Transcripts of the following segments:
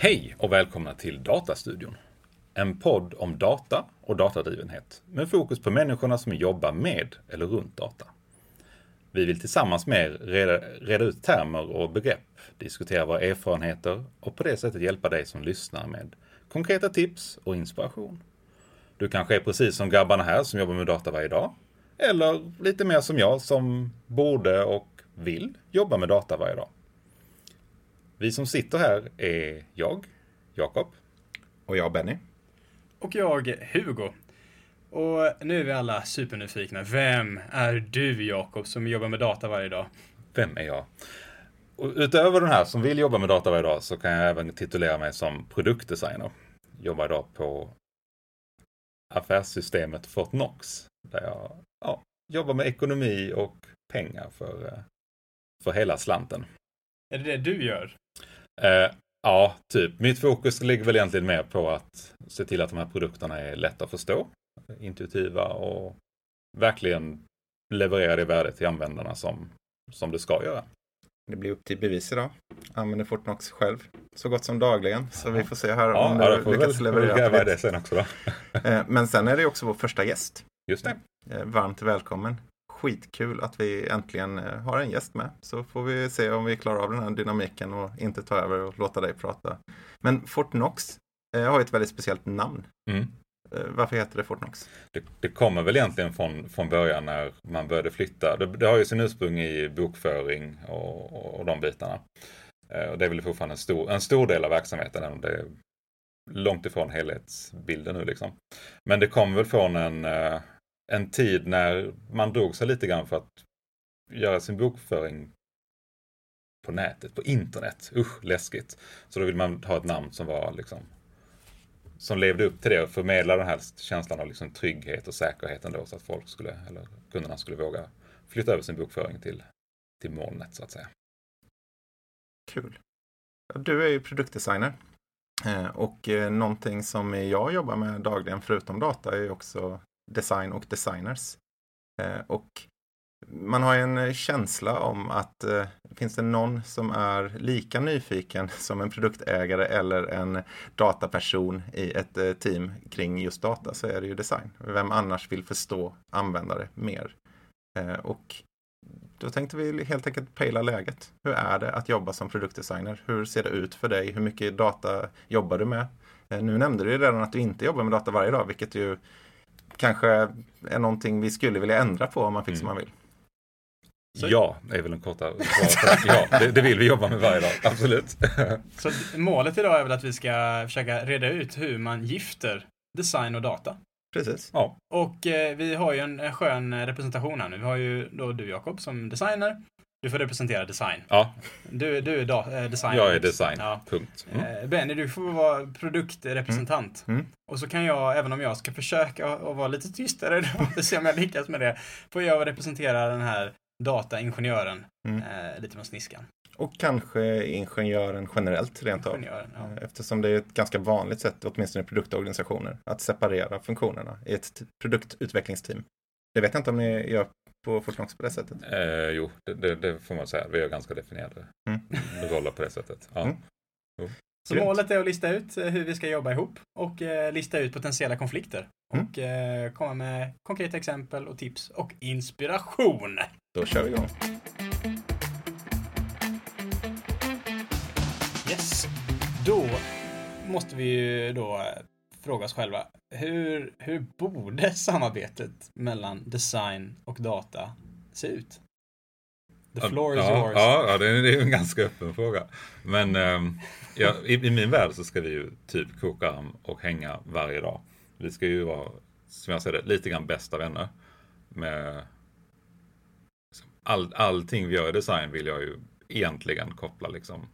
Hej och välkomna till Datastudion. En podd om data och datadrivenhet med fokus på människorna som jobbar med eller runt data. Vi vill tillsammans med er reda ut termer och begrepp, diskutera våra erfarenheter och på det sättet hjälpa dig som lyssnar med konkreta tips och inspiration. Du kanske är precis som grabbarna här som jobbar med data varje dag, eller lite mer som jag som borde och vill jobba med data varje dag. Vi som sitter här är jag, Jakob. Och jag, Benny. Och jag, Hugo. Och nu är vi alla supernyfikna. Vem är du, Jakob, som jobbar med data varje dag? Vem är jag? Och utöver den här som vill jobba med data varje dag så kan jag även titulera mig som produktdesigner. Jobbar idag på affärssystemet Fortnox. Där jag jobbar med ekonomi och pengar för hela slanten. Är det du gör? Ja, typ. Mitt fokus ligger väl egentligen mer på att se till att de här produkterna är lätta att förstå, intuitiva och verkligen leverera det värde till användarna som det ska göra. Det blir upp till bevis idag. Använder Fortnox själv så gott som dagligen. Så vi får se här om du lyckas leverera det sen också då. Men sen är det också vår första gäst. Just det. Varmt välkommen. Skitkul att vi äntligen har en gäst med. Så får vi se om vi klarar av den här dynamiken och inte ta över och låta dig prata. Men Fortnox har ett väldigt speciellt namn. Mm. Varför heter det Fortnox? Det kommer väl egentligen från början när man började flytta. Det har ju sin ursprung i bokföring och de bitarna. Och det är väl fortfarande en stor del av verksamheten, även om det är långt ifrån helhetsbilden nu liksom. Men det kom väl från en tid när man drog sig lite grann för att göra sin bokföring på nätet, på internet. Usch, läskigt. Så då ville man ha ett namn som var liksom, som levde upp till det och förmedlade den här känslan av liksom trygghet och säkerhet ändå, så att kunderna skulle våga flytta över sin bokföring till molnet så att säga. Kul. Du är ju produktdesigner. Och någonting som jag jobbar med dagligen förutom data är ju också design och designers. Och man har en känsla om att finns det någon som är lika nyfiken som en produktägare eller en dataperson i ett team kring just data, så är det ju design. Vem annars vill förstå användare mer? Och då tänkte vi helt enkelt pejla läget. Hur är det att jobba som produktdesigner? Hur ser det ut för dig? Hur mycket data jobbar du med? Nu nämnde du ju redan att du inte jobbar med data varje dag, vilket ju kanske är någonting vi skulle vilja ändra på om man fick som man vill. Så... Ja, är väl en korta svar. Ja, det vill vi jobba med varje dag, absolut. Så målet idag är väl att vi ska försöka reda ut hur man gifter design och data. Precis. Ja. Och vi har ju en skön representation här nu. Vi har ju då du, Jakob, som designer. Du får representera design. Ja. Du är design. Jag är design, ja. Punkt. Mm. Benny, du får vara produktrepresentant. Mm. Mm. Och så kan jag, även om jag ska försöka att vara lite tystare då, se om jag lyckas med det, får jag representera den här dataingenjören lite med sniskan. Och kanske ingenjören generellt rent av. Ja. Eftersom det är ett ganska vanligt sätt, åtminstone i produktorganisationer, att separera funktionerna i ett produktutvecklingsteam. Det vet jag inte om ni gör på Fortnox på det sättet. Jo, det får man säga. Vi är ganska definierade roller på det sättet. Ja. Mm. Så målet är att lista ut hur vi ska jobba ihop och lista ut potentiella konflikter. Och komma med konkreta exempel och tips och inspiration. Då kör vi igång. Yes. Då måste vi ju då fråga oss själva, hur borde samarbetet mellan design och data se ut? The floor is yours. Ja, det är en ganska öppen fråga. Men i min värld så ska vi ju typ koka arm och hänga varje dag. Vi ska ju vara, som jag säger, lite grann bästa vänner. Med allting vi gör i design vill jag ju egentligen koppla, liksom,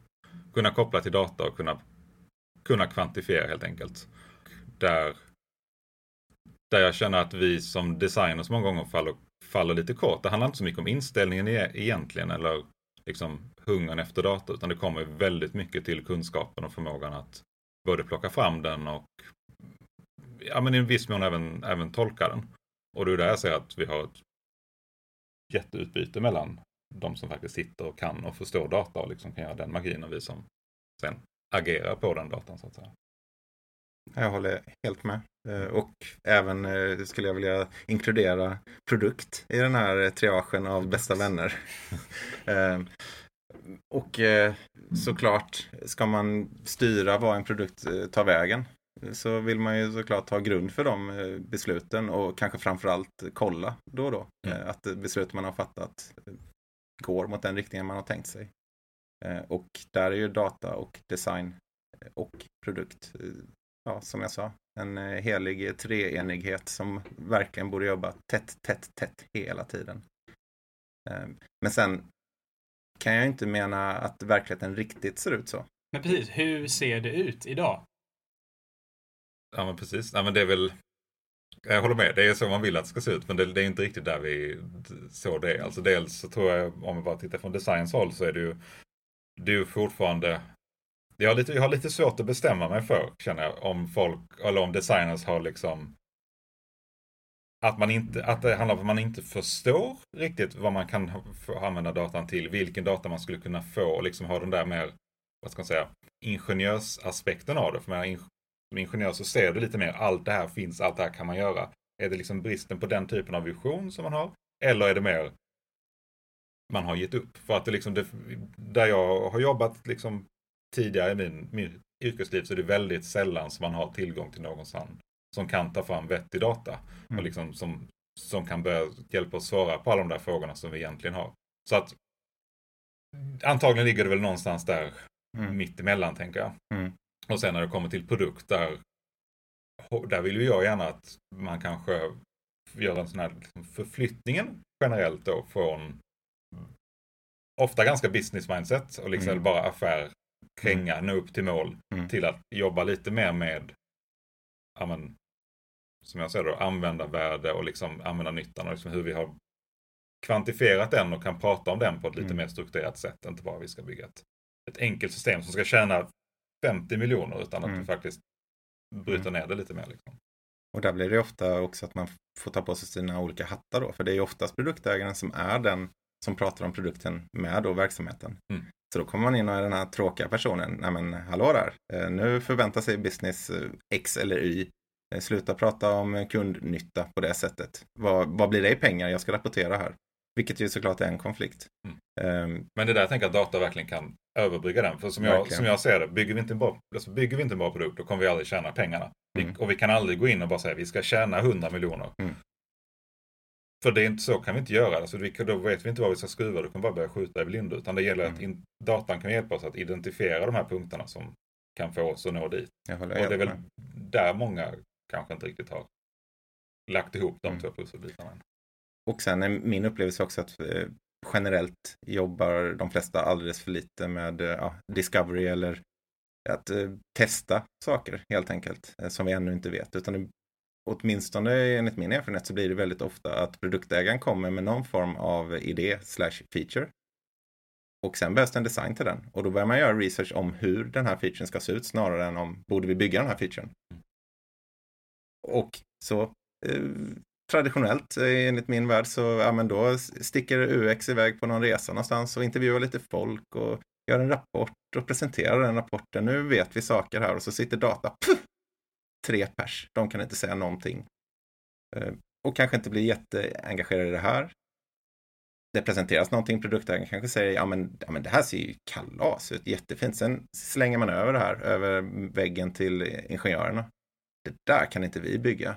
kunna koppla till data och kunna kvantifiera helt enkelt. Där jag känner att vi som designers många gånger faller lite kort. Det handlar inte så mycket om inställningen egentligen eller liksom hungern efter data, utan det kommer väldigt mycket till kunskapen och förmågan att både plocka fram den och i en viss mån även tolka den. Och det är där jag säger att vi har ett jätteutbyte mellan de som faktiskt sitter och kan och förstår data och liksom kan göra den magin, och vi som sen agera på den datan så att säga. Jag håller helt med. Och även skulle jag vilja inkludera produkt i den här triagen av bästa vänner. Och såklart ska man styra vad en produkt tar vägen, så vill man ju såklart ta grund för de besluten och kanske framförallt kolla då och då att beslut man har fattat går mot den riktningen man har tänkt sig. Och där är ju data och design och produkt, ja, som jag sa, en helig treenighet som verkligen borde jobba tätt hela tiden. Men sen kan jag inte mena att verkligheten riktigt ser ut så. Men precis, hur ser det ut idag? Ja, men precis. Ja, men det är väl, jag håller med, det är så man vill att det ska se ut, men det är inte riktigt där vi såg det. Alltså dels så tror jag, om vi bara tittar från designs håll, så är det ju fortfarande, jag har lite svårt att bestämma mig för, känner jag, om folk, eller om designers har liksom, att det handlar om att man inte förstår riktigt vad man kan använda datan till, vilken data man skulle kunna få, och liksom ha den där mer, vad ska man säga, ingenjörsaspekten av det. För med ingenjör så ser du lite mer, allt det här finns, allt det här kan man göra. Är det liksom bristen på den typen av vision som man har? Eller är det mer man har gett upp? För att det liksom, där jag har jobbat liksom tidigare i min yrkesliv, så är det väldigt sällan som man har tillgång till någon som kan ta fram vettig data. Och liksom som kan börja hjälpa oss svara på alla de där frågorna som vi egentligen har. Så att antagligen ligger det väl någonstans där mitt emellan, tänker jag. Och sen när det kommer till produkt, där vill ju jag gärna att man kanske gör en sån här förflyttningen generellt då, från ofta ganska business mindset och liksom bara affär, kränga, nå upp till mål, till att jobba lite mer med, ja, men, som jag säger då, använda värde och liksom använda nyttan, och liksom hur vi har kvantifierat den och kan prata om den på ett lite mer strukturerat sätt. Inte bara vi ska bygga ett enkelt system som ska tjäna 50 miljoner, utan att vi faktiskt bryter ner det lite mer. Liksom. Och där blir det ofta också att man får ta på sig sina olika hattar då. För det är ju oftast produktägaren som är den som pratar om produkten med då verksamheten. Så då kommer man in och är den här tråkiga personen. Nej men, hallå där. Nu förväntar sig business X eller Y. Sluta prata om kundnytta på det sättet. Vad blir det i pengar? Jag ska rapportera här. Vilket ju såklart är en konflikt. Men det där, jag tänker att data verkligen kan överbrygga den. För som jag ser det, bygger vi inte en bra produkt, då kommer vi aldrig tjäna pengarna. Och vi kan aldrig gå in och bara säga, vi ska tjäna 100 miljoner. För det är inte så, kan vi inte göra. Alltså, då vet vi inte vad vi ska skruva, då kan vi bara börja skjuta i blindo. Utan det gäller att datan kan hjälpa oss att identifiera de här punkterna som kan få oss att nå dit. Och det är väl där många kanske inte riktigt har lagt ihop de två pusselbitarna. Och sen är min upplevelse också att generellt jobbar de flesta alldeles för lite med discovery, eller att testa saker helt enkelt som vi ännu inte vet. Utan åtminstone enligt min erfarenhet så blir det väldigt ofta att produktägaren kommer med någon form av idé /feature. Och sen behövs det en design till den. Och då börjar man göra research om hur den här featuren ska se ut, snarare än om borde vi bygga den här featuren. Och så... traditionellt, enligt min värld, så men då sticker UX iväg på någon resa någonstans och intervjuar lite folk och gör en rapport och presenterar den rapporten. Nu vet vi saker här, och så sitter data. 3 pers. De kan inte säga någonting. Och kanske inte blir jätteengagerade i det här. Det presenteras någonting, produktägaren kanske säger ja men det här ser ju kalas ut, jättefint. Sen slänger man över det här, över väggen till ingenjörerna. Det där kan inte vi bygga.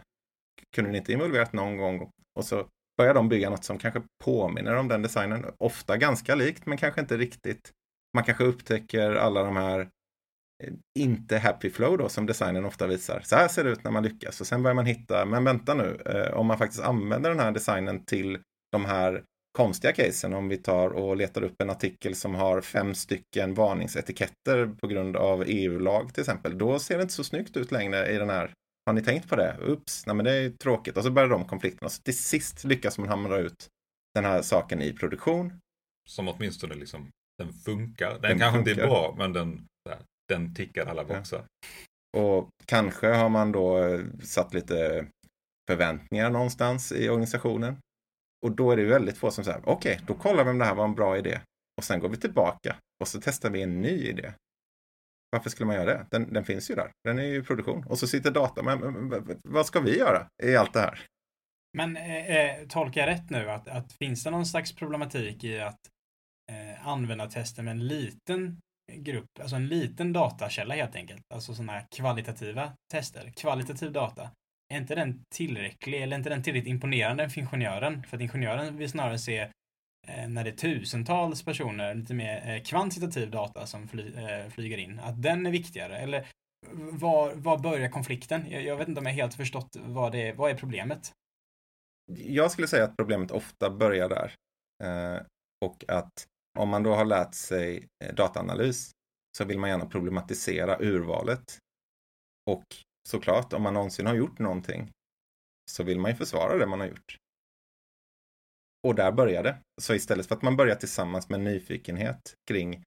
Kunde ni inte involverat någon gång? Och så börjar de bygga något som kanske påminner om den designen. Ofta ganska likt, men kanske inte riktigt. Man kanske upptäcker alla de här inte happy flow då, som designen ofta visar. Så här ser det ut när man lyckas. Och sen börjar man hitta, men vänta nu. Om man faktiskt använder den här designen till de här konstiga casen. Om vi tar och letar upp en artikel som har 5 varningsetiketter på grund av EU-lag till exempel. Då ser det inte så snyggt ut längre i den här. Har ni tänkt på det? Ups, nej men det är ju tråkigt. Och så börjar de konflikterna. Så till sist lyckas man hamra ut den här saken i produktion. Som åtminstone liksom, den funkar. Den kanske funkar. Inte är bra, men den tickar alla boxar. Ja. Och kanske har man då satt lite förväntningar någonstans i organisationen. Och då är det väldigt få som säger, okej, då kollar vi om det här var en bra idé. Och sen går vi tillbaka och så testar vi en ny idé. Varför skulle man göra det? Den finns ju där. Den är ju i produktion. Och så sitter data. Men vad ska vi göra i allt det här? Men tolkar jag rätt nu? Att finns det någon slags problematik i att använda tester med en liten grupp? Alltså en liten datakälla helt enkelt. Alltså sådana här kvalitativa tester. Kvalitativ data. Är inte den tillräcklig? Eller är inte den tillräckligt imponerande för ingenjören? För att ingenjören vill snarare se när det är tusentals personer, lite mer kvantitativ data som flyger in, att den är viktigare. Eller var börjar konflikten? Jag vet inte om jag helt förstått vad är problemet. Jag skulle säga att problemet ofta börjar där. Och att om man då har lärt sig dataanalys så vill man gärna problematisera urvalet. Och såklart, om man någonsin har gjort någonting så vill man ju försvara det man har gjort. Och där börjar det. Så istället för att man börjar tillsammans med nyfikenhet kring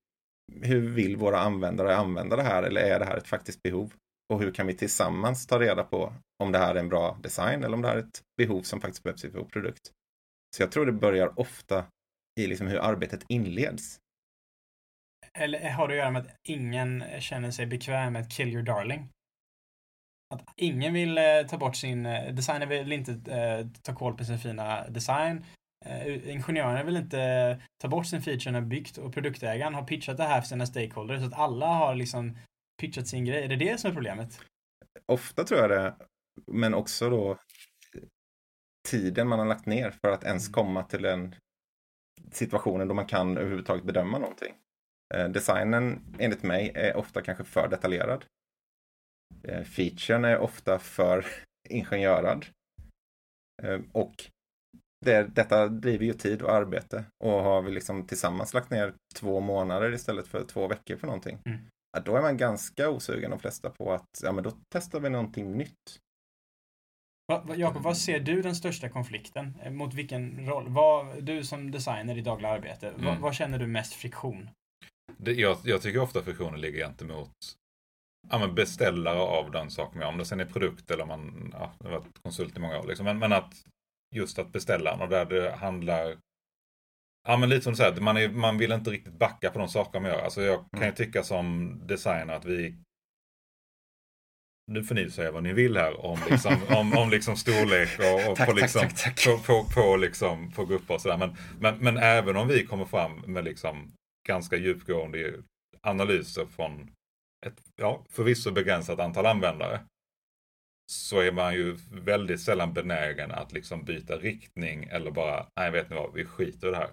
hur vill våra användare använda det här, eller är det här ett faktiskt behov? Och hur kan vi tillsammans ta reda på om det här är en bra design eller om det här är ett behov som faktiskt behövs i vår produkt? Så jag tror det börjar ofta i liksom hur arbetet inleds. Eller har det att göra med att ingen känner sig bekväm med kill your darling? Att ingen vill ta bort sin design, vill inte ta koll på sin fina design. Ingenjörerna vill inte ta bort sin feature när byggt, och produktägaren har pitchat det här för sina stakeholders, så att alla har liksom pitchat sin grej. Är det det som är problemet? Ofta tror jag det, men också då tiden man har lagt ner för att ens komma till en situationen då man kan överhuvudtaget bedöma någonting. Designen enligt mig är ofta kanske för detaljerad. Featuren är ofta för ingenjörad. Och detta driver ju tid och arbete, och har vi liksom tillsammans lagt ner 2 månader istället för 2 veckor för någonting, ja, då är man ganska osugen de flesta på att ja, men då testar vi någonting nytt. Jakob, vad ser du den största konflikten? Mot vilken roll? Du som designer i dagliga arbete, vad känner du mest friktion? Jag tycker ofta friktionen ligger gentemot beställare av den saken, om det sen är produkt eller om man har varit konsult i många år liksom. Men att just att beställa, och där det handlar lite som du säger, man vill inte riktigt backa på de saker man gör. Alltså jag kan ju tycka som designer att vi, nu får ni säga vad ni vill här om liksom, om liksom storlek och tack, på liksom, tack. På liksom på grupper och sådär, men även om vi kommer fram med liksom ganska djupgående analyser från ett förvisso begränsat antal användare, så är man ju väldigt sällan benägen att liksom byta riktning eller bara, nej vet ni vad, vi skiter i det här.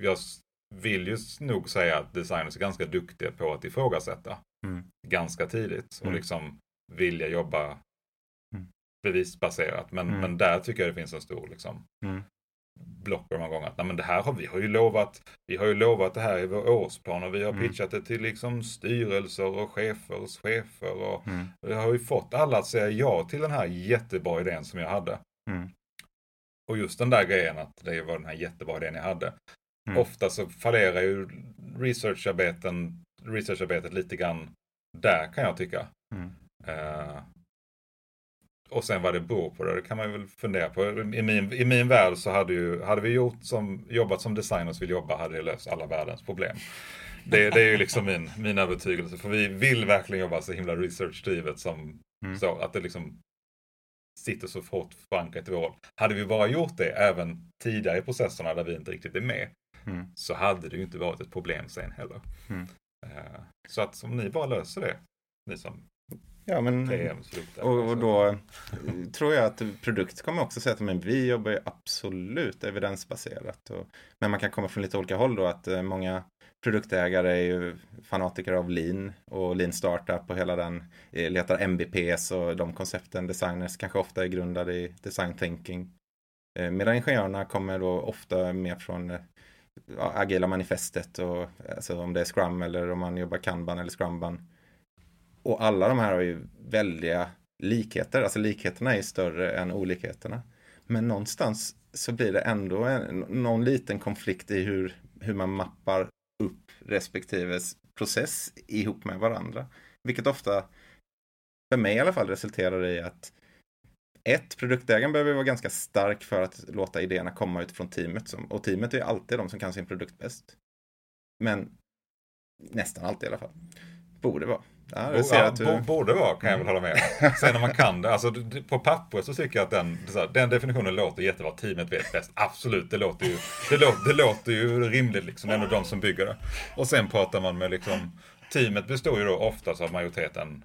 Jag vill ju nog säga att designers är ganska duktiga på att ifrågasätta ganska tidigt, och liksom vilja jobba bevisbaserat. Men där tycker jag det finns en stor liksom block på många gånger. Nej, men det här har vi ju lovat det här i vår årsplan, och vi har pitchat det till liksom styrelser och chefer och vi har ju fått alla att säga ja till den här jättebra idén som jag hade. Och just den där grejen att det var den här jättebra idén jag hade. Ofta så fallerar ju researcharbetet lite grann där, kan jag tycka. Och sen vad det beror på det kan man väl fundera på. I min värld så hade vi jobbat som designers vill jobba, hade det löst alla världens problem. Det är ju liksom min övertygelse. För vi vill verkligen jobba så himla researchdrivet som så att det liksom sitter så hårt förankrat i vår roll. Hade vi bara gjort det även tidigare i processerna där vi inte riktigt är med, så hade det ju inte varit ett problem sen heller. Så att om ni bara löser det, ni som... Ja, men, och då tror jag att produkt kommer också säga att men vi jobbar ju absolut evidensbaserat. Men man kan komma från lite olika håll då, att många produktägare är ju fanatiker av lean och lean startup och hela den, letar MBPs och de koncepten. Designers kanske ofta är grundade i design thinking. Medan ingenjörerna kommer då ofta mer från agila manifestet, och alltså om det är Scrum eller om man jobbar Kanban eller Scrumban. Och alla de här har ju väldiga likheter. Alltså likheterna är ju större än olikheterna. Men någonstans så blir det ändå någon liten konflikt i hur man mappar upp respektive process ihop med varandra. Vilket ofta, för mig i alla fall, resulterar i att produktägaren behöver vara ganska stark för att låta idéerna komma utifrån teamet. Och teamet är ju alltid de som kan sin produkt bäst. Men nästan alltid i alla fall. Borde vara. Ja, det ser att borde vara, kan jag väl hålla med. Sen när man kan det, alltså på papper så tycker jag att den definitionen låter jättebra. Teamet vet bäst, absolut, det låter ju rimligt liksom, ändå de som bygger det. Och sen pratar man med liksom, teamet består ju då oftast av majoriteten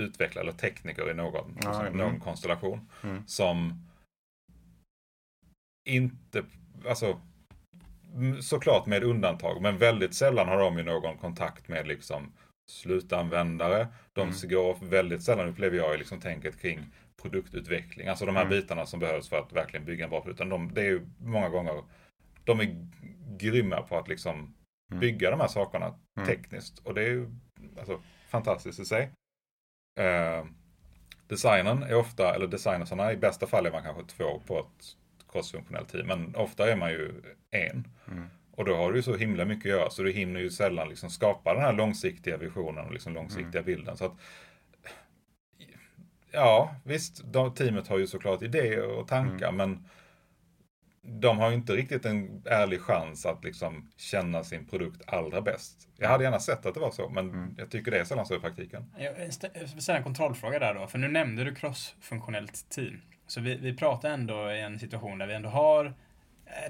utvecklare eller tekniker i någon konstellation som inte, alltså såklart med undantag, men väldigt sällan har de ju någon kontakt med liksom slutanvändare. De går väldigt sällan, upplever jag, i liksom tänket kring produktutveckling. Alltså de här bitarna som behövs för att verkligen bygga en bra produkt. Det är ju många gånger, de är grymma på att liksom bygga de här sakerna tekniskt. Och det är ju alltså fantastiskt i sig. Designen är ofta, eller designersarna i bästa fall är man kanske två på ett crossfunktionellt team. Men ofta är man ju en. Och då har du ju så himla mycket att göra, så du hinner ju sällan liksom skapa den här långsiktiga visionen och liksom långsiktiga bilden. Så att, ja, visst, teamet har ju såklart idéer och tankar, men de har ju inte riktigt en ärlig chans att liksom känna sin produkt allra bäst. Jag hade gärna sett att det var så, men jag tycker det är sällan så i praktiken. Jag ställer en kontrollfråga där då, för nu nämnde du crossfunktionellt team. Så vi pratar ändå i en situation där vi ändå har,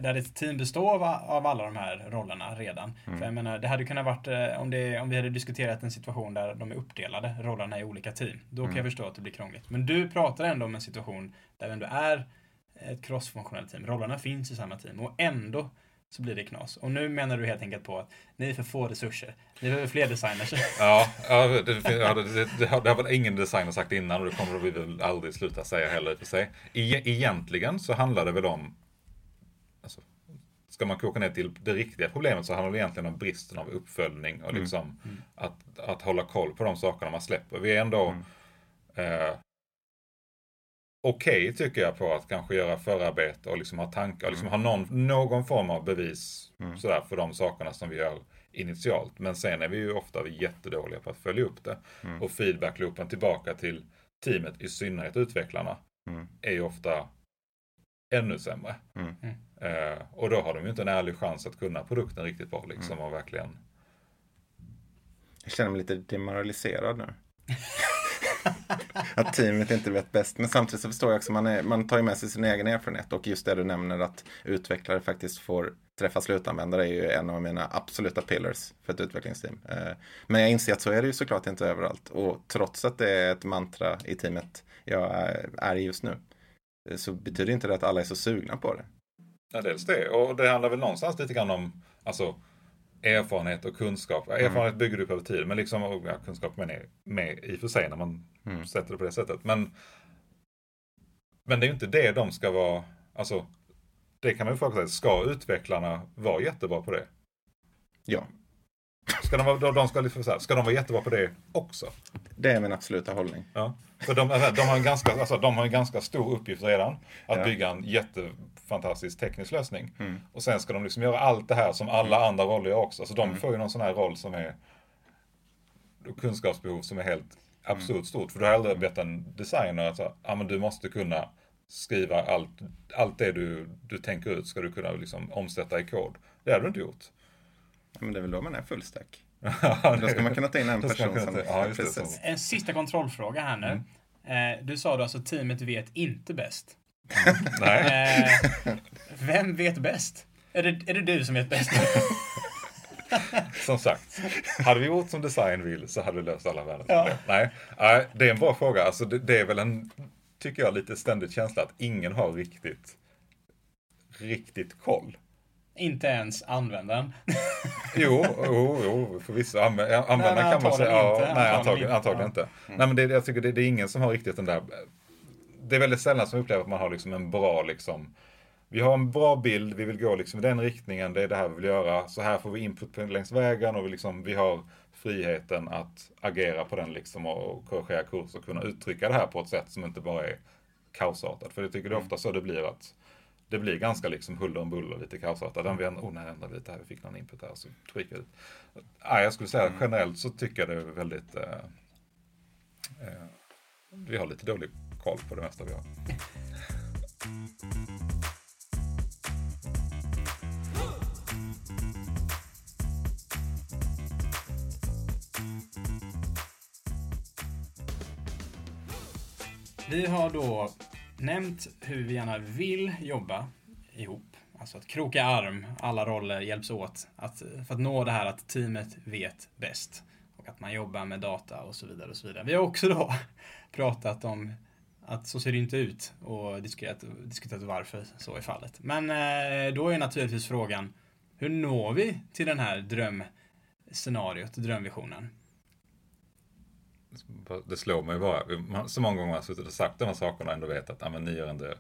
där ett team består av alla de här rollerna redan. För jag menar, det hade kunnat varit, om vi hade diskuterat en situation där de är uppdelade, rollerna i olika team. Då kan jag förstå att det blir krångligt. Men du pratar ändå om en situation där vi ändå är ett crossfunktionellt team. Rollerna finns i samma team och ändå så blir det knas. Och nu menar du helt enkelt på att ni är för få resurser. Ni behöver fler designers. Det har väl ingen designer sagt innan, och det kommer vi väl aldrig sluta säga heller för sig. Egentligen så handlar det väl om, ska man koka ner till det riktiga problemet, så handlar det egentligen om bristen av uppföljning och liksom att hålla koll på de sakerna man släpper. Vi är ändå okej, tycker jag, på att kanske göra förarbete och liksom ha tankar och liksom ha någon form av bevis sådär, för de sakerna som vi gör initialt. Men sen är vi ju ofta jättedåliga på att följa upp det. Och feedbackloopen tillbaka till teamet, i synnerhet utvecklarna, är ju ofta ännu sämre. Och då har de ju inte en ärlig chans att kunna produkten riktigt bra liksom, och verkligen. Jag känner mig lite demoraliserad nu. Att teamet inte vet bäst. Men samtidigt så förstår jag också, man tar ju med sig sin egen erfarenhet. Och just det du nämner, att utvecklare faktiskt får träffa slutanvändare, är ju en av mina absoluta pillars för ett utvecklingsteam. Men jag inser att så är det ju såklart inte överallt. Och trots att det är ett mantra i teamet jag är just nu, så betyder det inte det att alla är så sugna på det. Ja, dels det. Och det handlar väl någonstans lite grann om, alltså, erfarenhet och kunskap. Erfarenhet bygger du upp över tid, men liksom, och, ja, kunskap är med i för sig när man sätter det på det sättet. Men det är ju inte det de ska vara, alltså, det kan man ju fråga sig, ska utvecklarna vara jättebra på det? Ja. Ska de vara jättebra på det också? Det är min absoluta hållning. Ja. För de har en ganska stor uppgift redan, att bygga en jättefantastisk teknisk lösning. Och sen ska de liksom göra allt det här som alla andra roller gör också. Så de får ju någon sån här roll som är kunskapsbehov som är helt absurt stort. För du har aldrig bett en designer att säga, men du måste kunna skriva allt det du tänker ut, ska du kunna liksom omsätta i kod. Det har du inte gjort. Men det är väl då man är fullstack. Då ska man kunna ta in en person som... Ja, just det. En sista kontrollfråga här nu. Du sa då alltså, teamet vet inte bäst. Nej. Vem vet bäst? Är det du som vet bäst? Som sagt, hade vi gjort som design vill, så hade vi löst alla världens problem. Nej, det är en bra fråga. Alltså, det är väl en, tycker jag, lite ständigt känsla att ingen har riktigt koll. Inte ens användaren. Jo, för vissa användaren kan man säga. Antagligen inte. Nej, men jag tycker det är ingen som har riktigt den där. Det är väldigt sällan som jag upplever att man har liksom en bra, liksom, vi har en bra bild, vi vill gå liksom i den riktningen, det är det här vi vill göra. Så här får vi input längs vägen, och vi har friheten att agera på den liksom, och korrigera kurs och kunna uttrycka det här på ett sätt som inte bara är kaosartat. För jag tycker det är ofta så det blir, att det blir ganska liksom huller och buller, lite kaosartat. Vi fick någon input här, så trycker vi ut. Jag skulle säga generellt så tycker jag det är väldigt... vi har lite dålig koll på det mesta vi har. Vi har då nämnt hur vi gärna vill jobba ihop. Alltså att kroka arm, alla roller hjälps åt för att nå det här att teamet vet bäst. Och att man jobbar med data och så vidare och så vidare. Vi har också då pratat om att så ser det inte ut och diskuterat varför så är fallet. Men då är naturligtvis frågan, hur når vi till den här drömscenariot, drömvisionen? Det slår mig bara. Så många gånger har jag suttit och sagt de här sakerna och ändå vet att ni gör ändå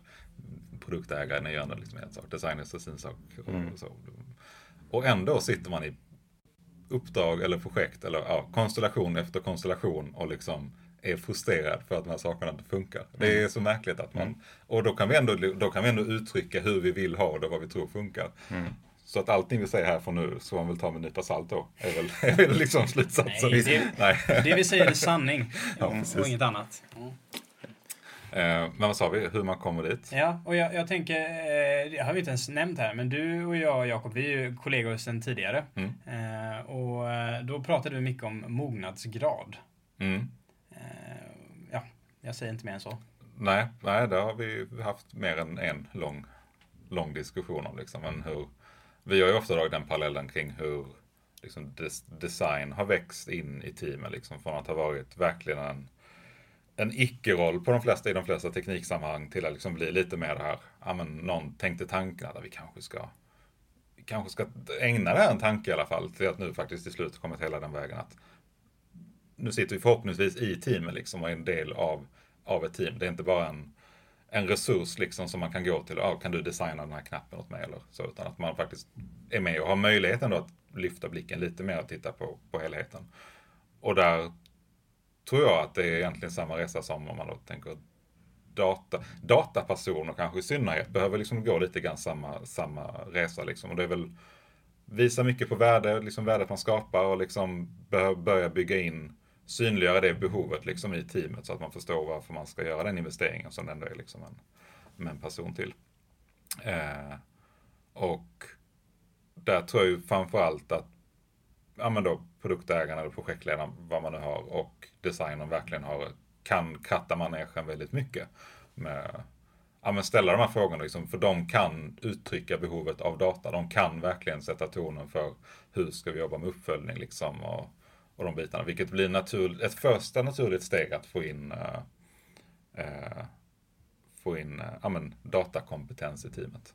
produktägare, ni gör ändå liksom en sak, designers och sin sak och så. Och ändå sitter man i uppdrag eller projekt eller konstellation efter konstellation och liksom är frustrerad för att de här sakerna inte funkar. Det är så märkligt att man, och då kan vi ändå uttrycka hur vi vill ha och vad vi tror funkar. Så att allting vi säger här från nu så man vill ta med en nypa salt då. Är väl liksom slutsatsen. Det vi säger är sanning. Och inget annat. Men vad sa vi? Hur man kommer dit? Ja, och jag tänker, jag har ju inte ens nämnt här, men du och jag, Jakob, vi är ju kollegor sedan tidigare. Och då pratade vi mycket om mognadsgrad. Ja, jag säger inte mer än så. Nej, där har vi haft mer än en lång diskussion om liksom, men hur. Vi har ju ofta dragit den parallellen kring hur liksom, design har växt in i teamen. Liksom, från att ha varit verkligen en icke-roll på de flesta tekniksammanhang till att liksom bli lite mer det här. Ja, men någon tänkte tanken att vi kanske ska ägna det här en tanke i alla fall. Till att nu faktiskt till slut kommit hela den vägen att nu sitter vi förhoppningsvis i teamen liksom, och är en del av ett team. Det är inte bara en resurs liksom som man kan gå till, kan du designa den här knappen åt mig eller så, utan att man faktiskt är med och har möjligheten då att lyfta blicken lite mer och titta på helheten. Och där tror jag att det är egentligen samma resa som om man då tänker datapersoner kanske i synnerhet behöver liksom gå lite grann samma resa liksom, och det är väl visa mycket på värde, liksom värdet man skapar och liksom börja bygga in, synliggöra det behovet liksom i teamet så att man förstår varför man ska göra den investeringen som ändå är liksom en person till. Och där tror jag ju framförallt att då produktägarna eller projektledaren, vad man nu har, och designern verkligen kan kratta manegen väldigt mycket. Men ställa de här frågorna liksom, för de kan uttrycka behovet av data. De kan verkligen sätta tonen för hur ska vi jobba med uppföljning liksom, och de bitarna, vilket blir ett första naturligt steg att få in datakompetens i teamet.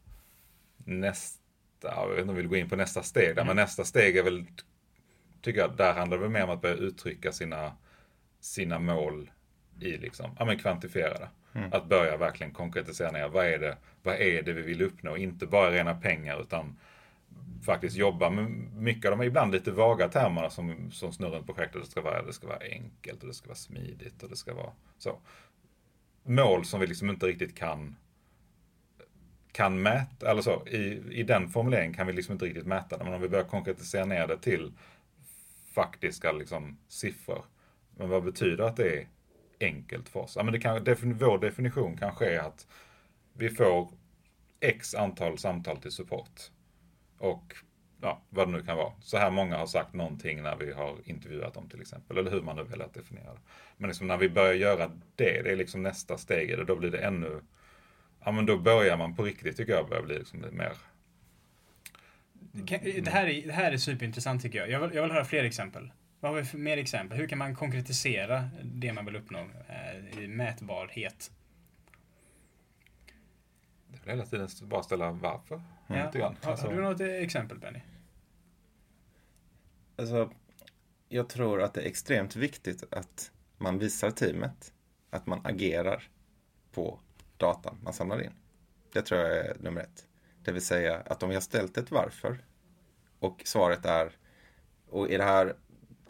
Jag vet inte om vi vill gå in på nästa steg där, men nästa steg är väl, tycker jag, där handlar det mer om att börja uttrycka sina mål i liksom, kvantifiera det. Att börja verkligen konkretisera ner vad är det vi vill uppnå, inte bara rena pengar utan faktiskt jobba med mycket av de ibland lite vaga termerna som snurrar runt projektet. Det ska vara enkelt och det ska vara smidigt och det ska vara så. Mål som vi liksom inte riktigt kan mäta, eller så, i den formuleringen kan vi liksom inte riktigt mäta det, men om vi börjar konkretisera ner det till faktiska liksom siffror. Men vad betyder att det är enkelt för oss? Vår definition kanske är att vi får x antal samtal till support. Och vad det nu kan vara. Så här många har sagt någonting när vi har intervjuat dem till exempel. Eller hur man nu vill att definiera det. Men liksom när vi börjar göra det. Det är liksom nästa steg i det. Då blir det ännu. Då börjar man på riktigt, tycker jag. Börjar bli liksom lite mer. Det här är superintressant, tycker jag. Jag vill höra fler exempel. Vad har vi för mer exempel? Hur kan man konkretisera det man vill uppnå i mätbarhet? Det är väl hela tiden bara ställa varför. Ja. Har du något exempel, Benny? Alltså, jag tror att det är extremt viktigt att man visar teamet att man agerar på datan man samlar in. Det tror jag är nummer 1. Det vill säga att om jag ställt ett varför och svaret är, och i det här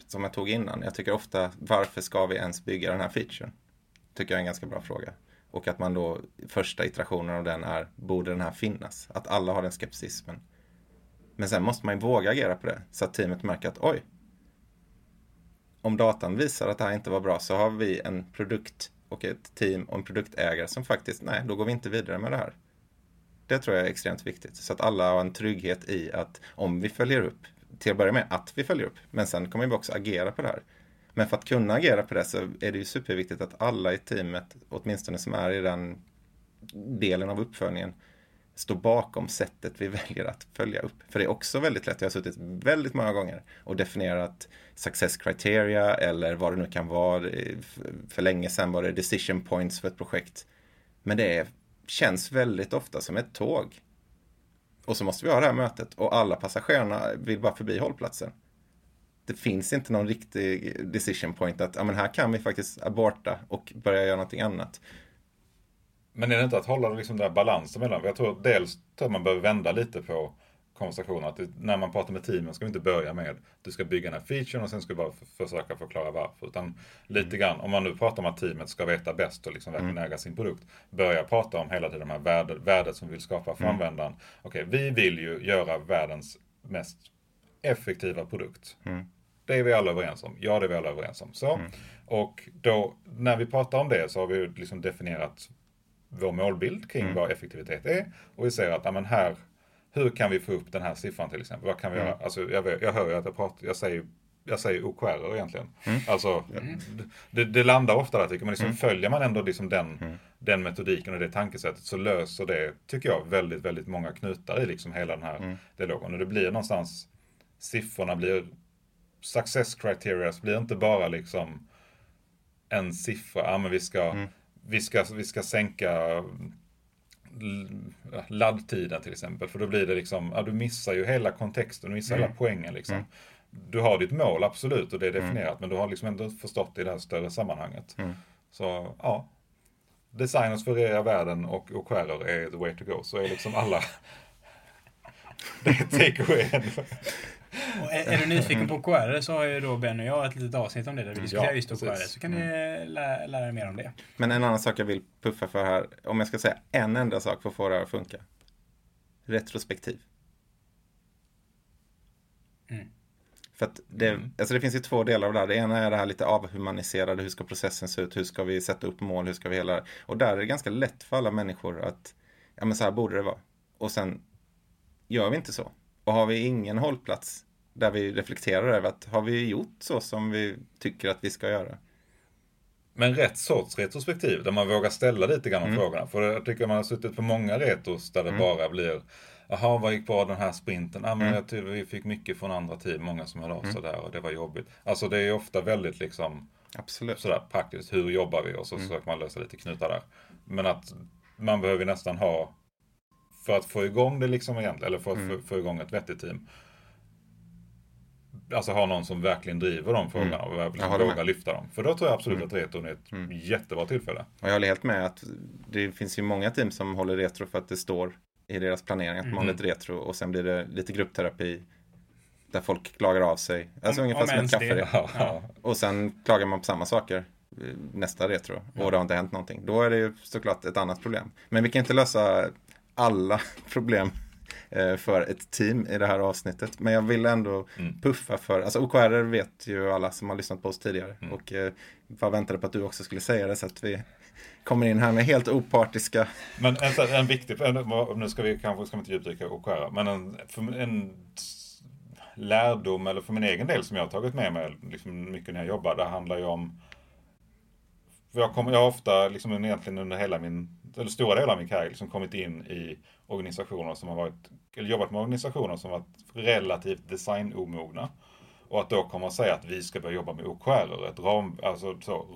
som jag tog innan, jag tycker ofta, varför ska vi ens bygga den här featuren? Tycker jag är en ganska bra fråga. Och att man då, första iterationen av den är, borde den här finnas? Att alla har den skepsismen. Men sen måste man ju våga agera på det. Så att teamet märker att, om datan visar att det här inte var bra, så har vi en produkt och ett team och en produktägare som faktiskt, då går vi inte vidare med det här. Det tror jag är extremt viktigt. Så att alla har en trygghet i att, om vi följer upp, till att börja med att vi följer upp. Men sen kommer vi också agera på det här. Men för att kunna agera på det så är det ju superviktigt att alla i teamet, åtminstone som är i den delen av uppföljningen, står bakom sättet vi väljer att följa upp. För det är också väldigt lätt, jag har suttit väldigt många gånger och definierat success criteria eller vad det nu kan vara. För länge sedan var det decision points för ett projekt. Men det känns väldigt ofta som ett tåg. Och så måste vi ha det här mötet och alla passagerarna vill bara förbi hållplatsen. Det finns inte någon riktig decision point att men här kan vi faktiskt aborta och börja göra någonting annat. Men är det inte att hålla liksom den där balansen mellan? Jag tror dels att man behöver vända lite på konversationen. Att när man pratar med teamen ska vi inte börja med du ska bygga den här featuren och sen ska du bara försöka förklara varför. Utan lite grann, om man nu pratar om att teamet ska veta bäst och liksom verkligen äga sin produkt. Börja prata om hela tiden de här värdet som vi vill skapa för användaren. Okej, vi vill ju göra världens mest effektiva produkt. Det är vi alla överens om. Ja, det är vi alla överens om. Så. Och då, när vi pratar om det så har vi liksom definierat vår målbild kring vad effektivitet är. Och vi ser att hur kan vi få upp den här siffran till exempel? Vad kan vi göra? Alltså, jag hör ju att jag säger OKR egentligen. Alltså, det landar ofta där tycker man. Liksom, följer man ändå liksom den metodiken och det tankesättet så löser det, tycker jag, väldigt, väldigt många knutar i liksom hela den här dialogen. Och det blir någonstans, siffrorna blir, success criteria blir inte bara liksom en siffra. Men vi ska sänka laddtiden till exempel. För då blir det liksom, du missar ju hela kontexten, du missar hela poängen liksom. Du har ditt mål, absolut, och det är definierat. Men du har liksom ändå förstått det i det här större sammanhanget. Så ja, designers för era världen och OKR är the way to go. Så är liksom alla det är takeawayen. Och är du nyfiken på OKR så har ju då Benny och jag ett litet avsnitt om det där vi diskuterar just OKR, så kan ni lära er mer om det. Men en annan sak jag vill puffa för här, om jag ska säga en enda sak för att få det här att funka. Retrospektiv. För att det finns ju två delar av det här. Det ena är det här lite avhumaniserade, hur ska processen se ut, hur ska vi sätta upp mål, hur ska vi hela. Och där är det ganska lätt för alla människor att så här borde det vara. Och sen gör vi inte så. Och har vi ingen hållplats där vi reflekterar över att har vi gjort så som vi tycker att vi ska göra? Men rätt sorts retrospektiv där man vågar ställa lite grann frågorna. För jag tycker man har suttit på många retos där det bara blir vad gick bra den här sprinten? Jag tycker vi fick mycket från andra team, många som hörde av sig där och det var jobbigt. Alltså det är ofta väldigt liksom sådär praktiskt, hur jobbar vi? Och så försöker man lösa lite knutar där. Men att man behöver nästan ha, för att få igång det liksom egentligen, eller för att få igång ett vettigt team. Alltså ha någon som verkligen driver de frågorna och vågar lyfta dem. För då tror jag absolut att retron är ett jättebra tillfälle. Och jag håller helt med att det finns ju många team som håller retro för att det står i deras planering att man håller ett retro. Och sen blir det lite gruppterapi där folk klagar av sig. Alltså ungefär som ett kaffe. Ja. Och sen klagar man på samma saker nästa retro. Och det har inte hänt någonting. Då är det ju såklart ett annat problem. Men vi kan inte lösa alla problem för ett team i det här avsnittet. Men jag vill ändå puffa för, alltså OKR vet ju alla som har lyssnat på oss tidigare. Och jag väntade på att du också skulle säga det så att vi kommer in här med helt opartiska. Men en viktig, nu ska vi inte djupdyka OKR, men en lärdom, eller för min egen del som jag har tagit med mig liksom mycket när jag jobbar, det handlar ju om, jag har ofta liksom egentligen under hela stora delar av min karriär liksom kommit in i organisationer som har varit, eller jobbat med organisationer som har varit relativt designomogna. Och att då komma och säga att vi ska börja jobba med OKR, ett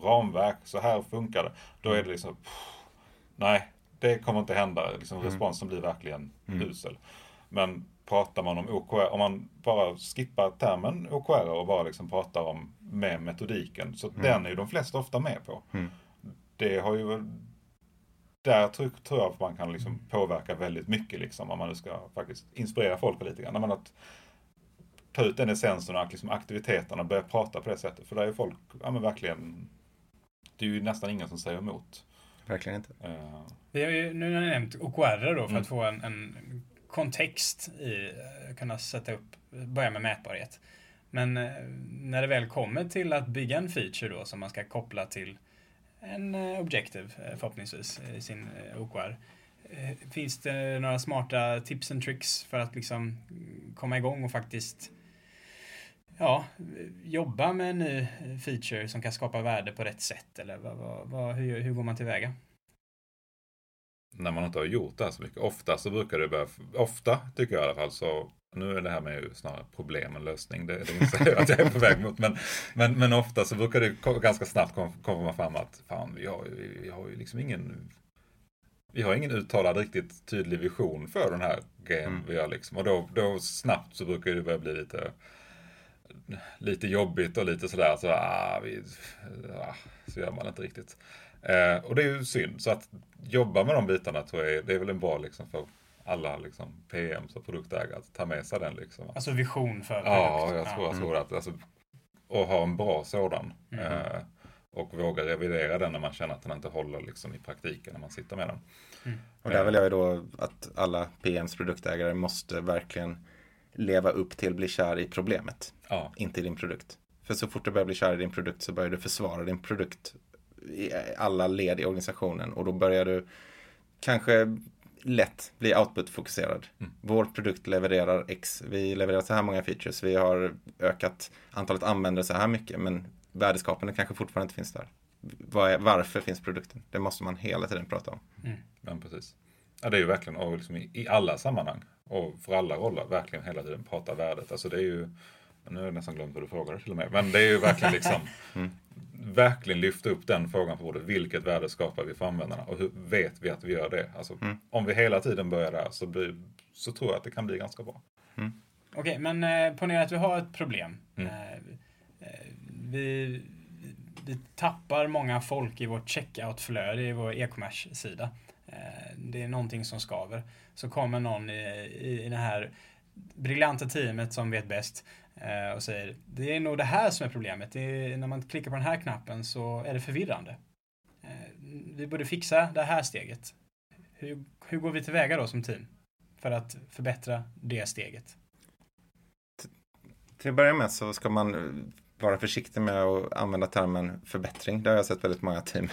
ramverk, så här funkar det. Då är det liksom, nej, det kommer inte hända. Liksom, responsen blir verkligen usel. Men pratar man om OKR, om man bara skippar termen OKR och bara liksom pratar om med metodiken, så den är ju de flesta ofta med på. Det har ju, där tror jag att man kan liksom påverka väldigt mycket liksom, om man nu ska faktiskt inspirera folk lite grann. Men att ta ut den essensen och liksom aktiviteterna och börja prata på det sättet. För där är folk, verkligen, det är ju nästan ingen som säger emot. Verkligen inte. Vi har ju, nu har ni nämnt OKR då för att få en kontext i kunna sätta upp, börja med mätbarhet. Men när det väl kommer till att bygga en feature då som man ska koppla till en objective förhoppningsvis i sin OKR. Finns det några smarta tips and tricks för att liksom komma igång och faktiskt ja, jobba med en ny feature som kan skapa värde på rätt sätt? Eller hur går man tillväga? När man inte har gjort det så mycket. Ofta så brukar det börja, ofta tycker jag i alla fall, så nu är det här med snarare problem än lösning, det inser jag att jag är på väg mot, men ofta så brukar det ganska snabbt komma fram att fan, vi har ju liksom ingen, vi har ingen uttalad riktigt tydlig vision för den här grejen vi har liksom, och då snabbt så brukar det börja bli lite jobbigt och lite sådär så gör man inte riktigt. Och det är ju synd, så att jobba med de bitarna tror jag, det är väl en bra liksom för alla liksom PMs och produktägare att ta med sig den liksom. Alltså vision för produkten. Ja, jag tror att alltså, och ha en bra sådan och våga revidera den när man känner att den inte håller liksom i praktiken när man sitter med den. Och där vill jag ju då att alla PMs produktägare måste verkligen leva upp till bli kär i problemet, inte i din produkt. För så fort du börjar bli kär i din produkt så börjar du försvara din produkt i alla led i organisationen, och då börjar du kanske lätt bli output-fokuserad. Vår produkt levererar X, vi levererar så här många features, vi har ökat antalet användare så här mycket, men värdeskapandet kanske fortfarande inte finns där. Varför finns produkten? Det måste man hela tiden prata om. Men precis. Ja, det är ju verkligen, och liksom i alla sammanhang och för alla roller, verkligen hela tiden prata värdet. Alltså det är ju, nu har jag nästan glömt vad du frågade till och med, men det är ju verkligen liksom verkligen lyfta upp den frågan på bordet. Vilket värde skapar vi för användarna? Och hur vet vi att vi gör det? Alltså, om vi hela tiden börjar där så tror jag att det kan bli ganska bra. Okej, men ponera att vi har ett problem. Vi tappar många folk i vårt checkout-flöde i vår e-commerce-sida. Det är någonting som skaver. Så kommer någon i det här briljanta teamet som vet bäst och säger, det är nog det här som är problemet. Det är, när man klickar på den här knappen så är det förvirrande. Vi borde fixa det här steget. Hur går vi tillväga då som team för att förbättra det steget? Till att börja med så ska man vara försiktig med att använda termen förbättring. Det har jag sett väldigt många team.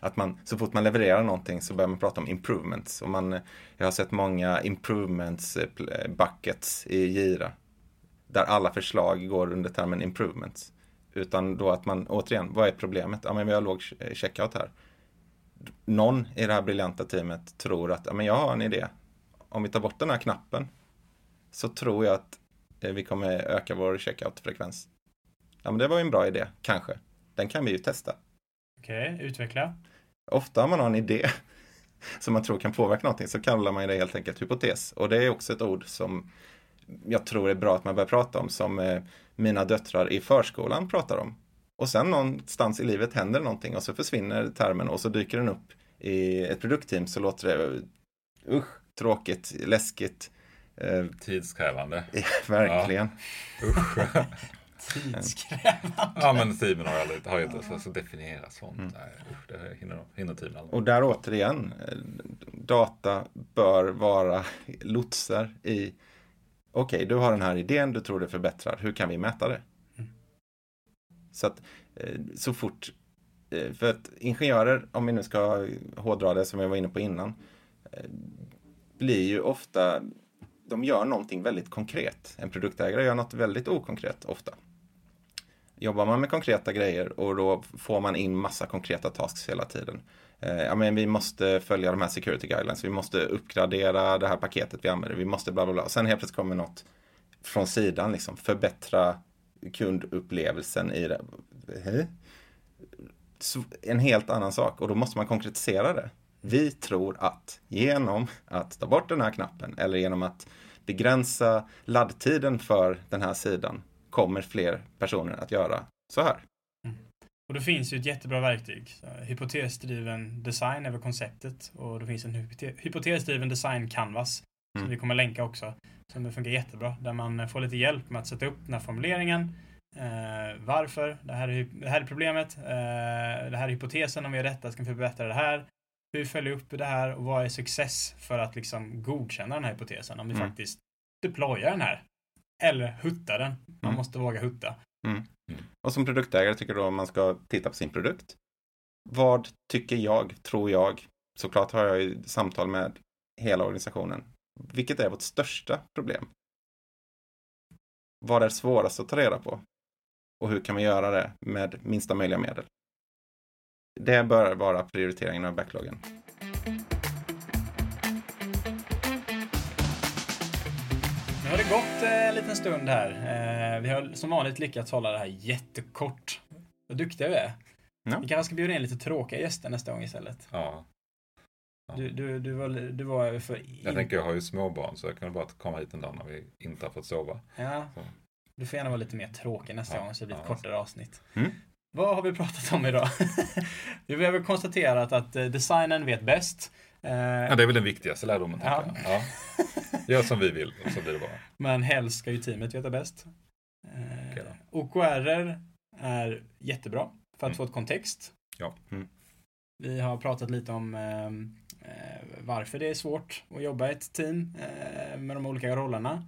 Att man, så fort man levererar någonting så börjar man prata om improvements. Och jag har sett många improvements buckets i Jira, där alla förslag går under termen improvements. Utan då att man, återigen, vad är problemet? Ja, men vi har låg checkout här. Någon i det här briljanta teamet tror att, ja, men jag har en idé. Om vi tar bort den här knappen så tror jag att vi kommer öka vår checkout-frekvens. Ja, men det var ju en bra idé, kanske. Den kan vi ju testa. Okej, utveckla. Ofta om man har en idé som man tror kan påverka någonting så kallar man det helt enkelt hypotes. Och det är också ett ord som jag tror är bra att man börjar prata om, som mina döttrar i förskolan pratar om. Och sen någonstans i livet händer någonting och så försvinner termen och så dyker den upp i ett produktteam, så låter det tråkigt, läskigt. Tidskrävande. Verkligen. Ja. Tidskrävande. Ja, men teamen har ju inte så definierat sånt. Nej, det hinner teamen aldrig. Och där återigen, data bör vara lotsar i, okej, du har den här idén, du tror det förbättrar. Hur kan vi mäta det? Så att så fort, för att ingenjörer, om vi nu ska hårdra det som jag var inne på innan, blir ju ofta, de gör någonting väldigt konkret. En produktägare gör något väldigt okonkret ofta. Jobbar man med konkreta grejer och då får man in massa konkreta tasks hela tiden. Ja, men vi måste följa de här security guidelines. Vi måste uppgradera det här paketet vi använder. Vi måste bla bla bla. Och sen helt plötsligt kommer något från sidan. Liksom, förbättra kundupplevelsen i det. En helt annan sak. Och då måste man konkretisera det. Vi tror att genom att ta bort den här knappen eller genom att begränsa laddtiden för den här sidan kommer fler personer att göra så här. Och det finns ju ett jättebra verktyg. Hypotesdriven design över konceptet. Och det finns en hypotesdriven design canvas som vi kommer länka också. Som funkar jättebra. Där man får lite hjälp med att sätta upp den här formuleringen. Varför? Det här är problemet. Det här är hypotesen. Om vi gör detta ska vi förbättra det här. Hur följer upp det här? Och vad är success för att liksom godkänna den här hypotesen? Om vi faktiskt deployar den här. Eller hutta den. Man måste våga hutta. Och som produktägare tycker jag då man ska titta på sin produkt. Vad tycker jag, tror jag? Såklart har jag ju samtal med hela organisationen. Vilket är vårt största problem? vad är svårast att ta reda på? Och hur kan man göra det med minsta möjliga medel? Det bör vara prioriteringen av backloggen. Nu har det gått en liten stund här. Vi har som vanligt lyckats hålla det här jättekort. Vad duktiga vi är. Ja. Vi kanske ska bjuda in lite tråkiga gäster nästa gång istället. Ja. Ja. Du var för... Jag tänker jag har ju småbarn så jag kan bara komma hit en dag när vi inte har fått sova. Ja. Så. Du får gärna vara lite mer tråkig nästa gång så det blir ett kortare avsnitt. Mm. Vad har vi pratat om idag? Vi har väl konstaterat att designen vet bäst. Ja, det är väl den viktigaste lärdomen. Ja. Ja. Gör som vi vill och så blir det bra. Men helst ska ju teamet veta bäst. Okay, OKR är jättebra för att få ett kontext. Ja. Mm. Vi har pratat lite om varför det är svårt att jobba i ett team med de olika rollerna.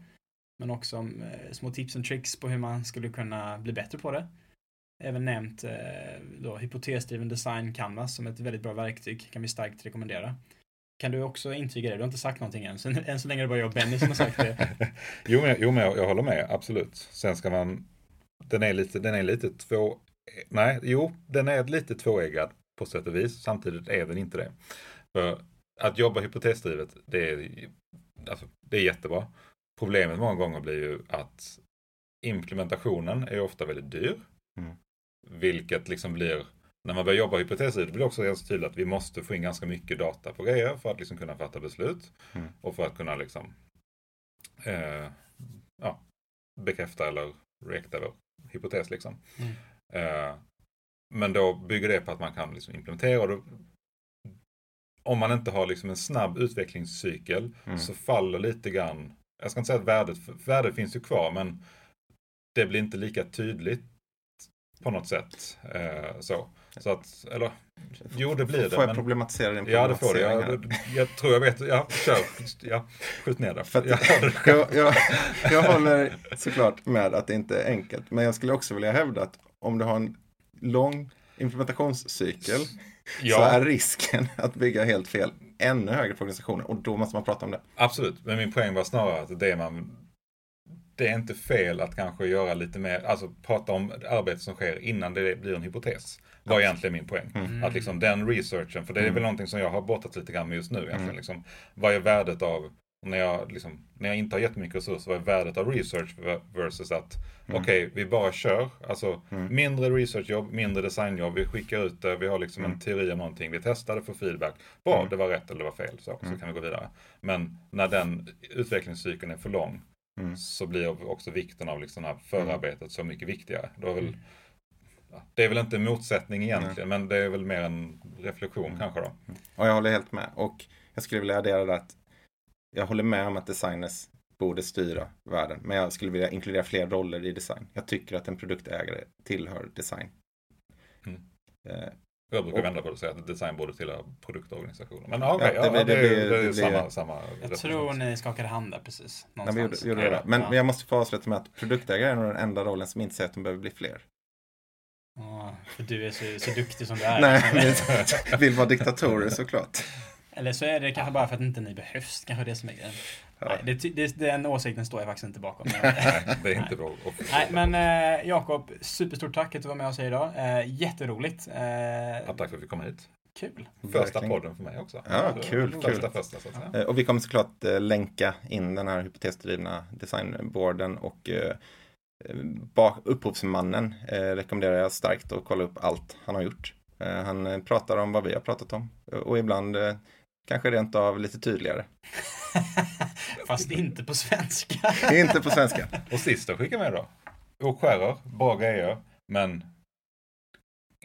Men också om små tips och tricks på hur man skulle kunna bli bättre på det. Även nämnt hypotesdriven design canvas som ett väldigt bra verktyg. Kan vi starkt rekommendera. Kan du också intyga det? Du har inte sagt någonting än. Än så länge är det bara jag och Benny som har sagt det. Jo, men jag håller med. Absolut. Sen ska man... den är lite tvåeggad på sätt och vis. Samtidigt är den inte det. För att jobba hypotesdrivet, det är jättebra. Problemet många gånger blir ju att implementationen är ofta väldigt dyr. Mm. Vilket liksom blir, när man börjar jobba hypotesdrivet, det blir också ganska tydligt att vi måste få in ganska mycket data på grejer för att liksom kunna fatta beslut. Mm. Och för att kunna liksom, bekräfta eller reakta vår hypotes. Liksom. Mm. Men då bygger det på att man kan liksom implementera. Om man inte har liksom en snabb utvecklingscykel så faller lite grann. Jag ska inte säga att värdet finns ju kvar, men det blir inte lika tydligt på något sätt. Det blir det. Får jag problematisera din problematisering? Ja, det får du. Jag tror jag vet. Ja, skjut ner det. Jag håller såklart med att det inte är enkelt. Men jag skulle också vilja hävda att om du har en lång implementationscykel så är risken att bygga helt fel ännu högre för organisationer, och då måste man prata om det. Absolut, men min poäng var snarare att det är inte fel att kanske göra lite mer, alltså prata om arbete som sker innan det blir en hypotes. Var egentligen min poäng. Mm. Att liksom den researchen, för det är väl någonting som jag har bortat lite grann med just nu egentligen. Liksom, vad är värdet av, när jag inte har jättemycket resurser, vad är värdet av research versus att vi bara kör, alltså mindre researchjobb, mindre designjobb, vi skickar ut det, vi har liksom en teori om någonting, vi testar det för feedback, bra, det var rätt eller det var fel, så kan vi gå vidare. Men när den utvecklingscykeln är för lång så blir också vikten av liksom det här förarbetet så mycket viktigare. Det är väl inte en motsättning egentligen, men det är väl mer en reflektion kanske då. Och jag håller helt med, och jag skulle vilja addera det att jag håller med om att designers borde styra världen. Men jag skulle vilja inkludera fler roller i design. Jag tycker att en produktägare tillhör design. Jag brukar vända på det och säga att design borde tillhöra produktorganisationer. Men det blir samma. Jag tror ni skakade hand där precis. Nej, vi gjorde det. Men jag måste få avsluta med att produktägare är nog den enda rollen som inte säger att de behöver bli fler. För du är så duktig som du är. Nej, vi vill vara diktatorer såklart. Eller så är det kanske bara för att inte ni behövs. Kanske det som är grejen. Ja. Den åsikten står jag faktiskt inte bakom. Det är inte bra. Men Jakob, superstort tack att du var med oss här idag. Jätteroligt. Tack för att vi fick komma hit. Kul. Första podden för mig också. Ja, kul. Första, så att säga. Och vi kommer såklart länka in den här hypotesdrivna designboarden och upphovsmannen rekommenderar jag starkt att kolla upp allt han har gjort. Han pratar om vad vi har pratat om. Och ibland kanske rent av lite tydligare. Fast inte på svenska. Inte på svenska. Och sista skickar med då. OKR, bra grejer. Men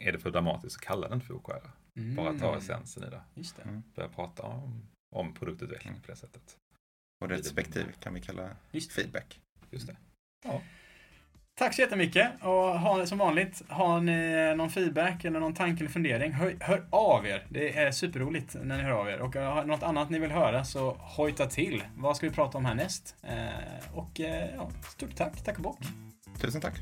är det för dramatiskt så kallar den för OKR. Bara ta essensen i det. Just det. Börja prata om produktutveckling på det sättet. Och respektive kan vi kalla feedback. Just det. Ja. Tack så jättemycket, och som vanligt, har ni någon feedback eller någon tanke eller fundering, hör av er. Det är superroligt när ni hör av er, och har något annat ni vill höra så hojta till. Vad ska vi prata om härnäst? Stort tack och bock. Tusen tack.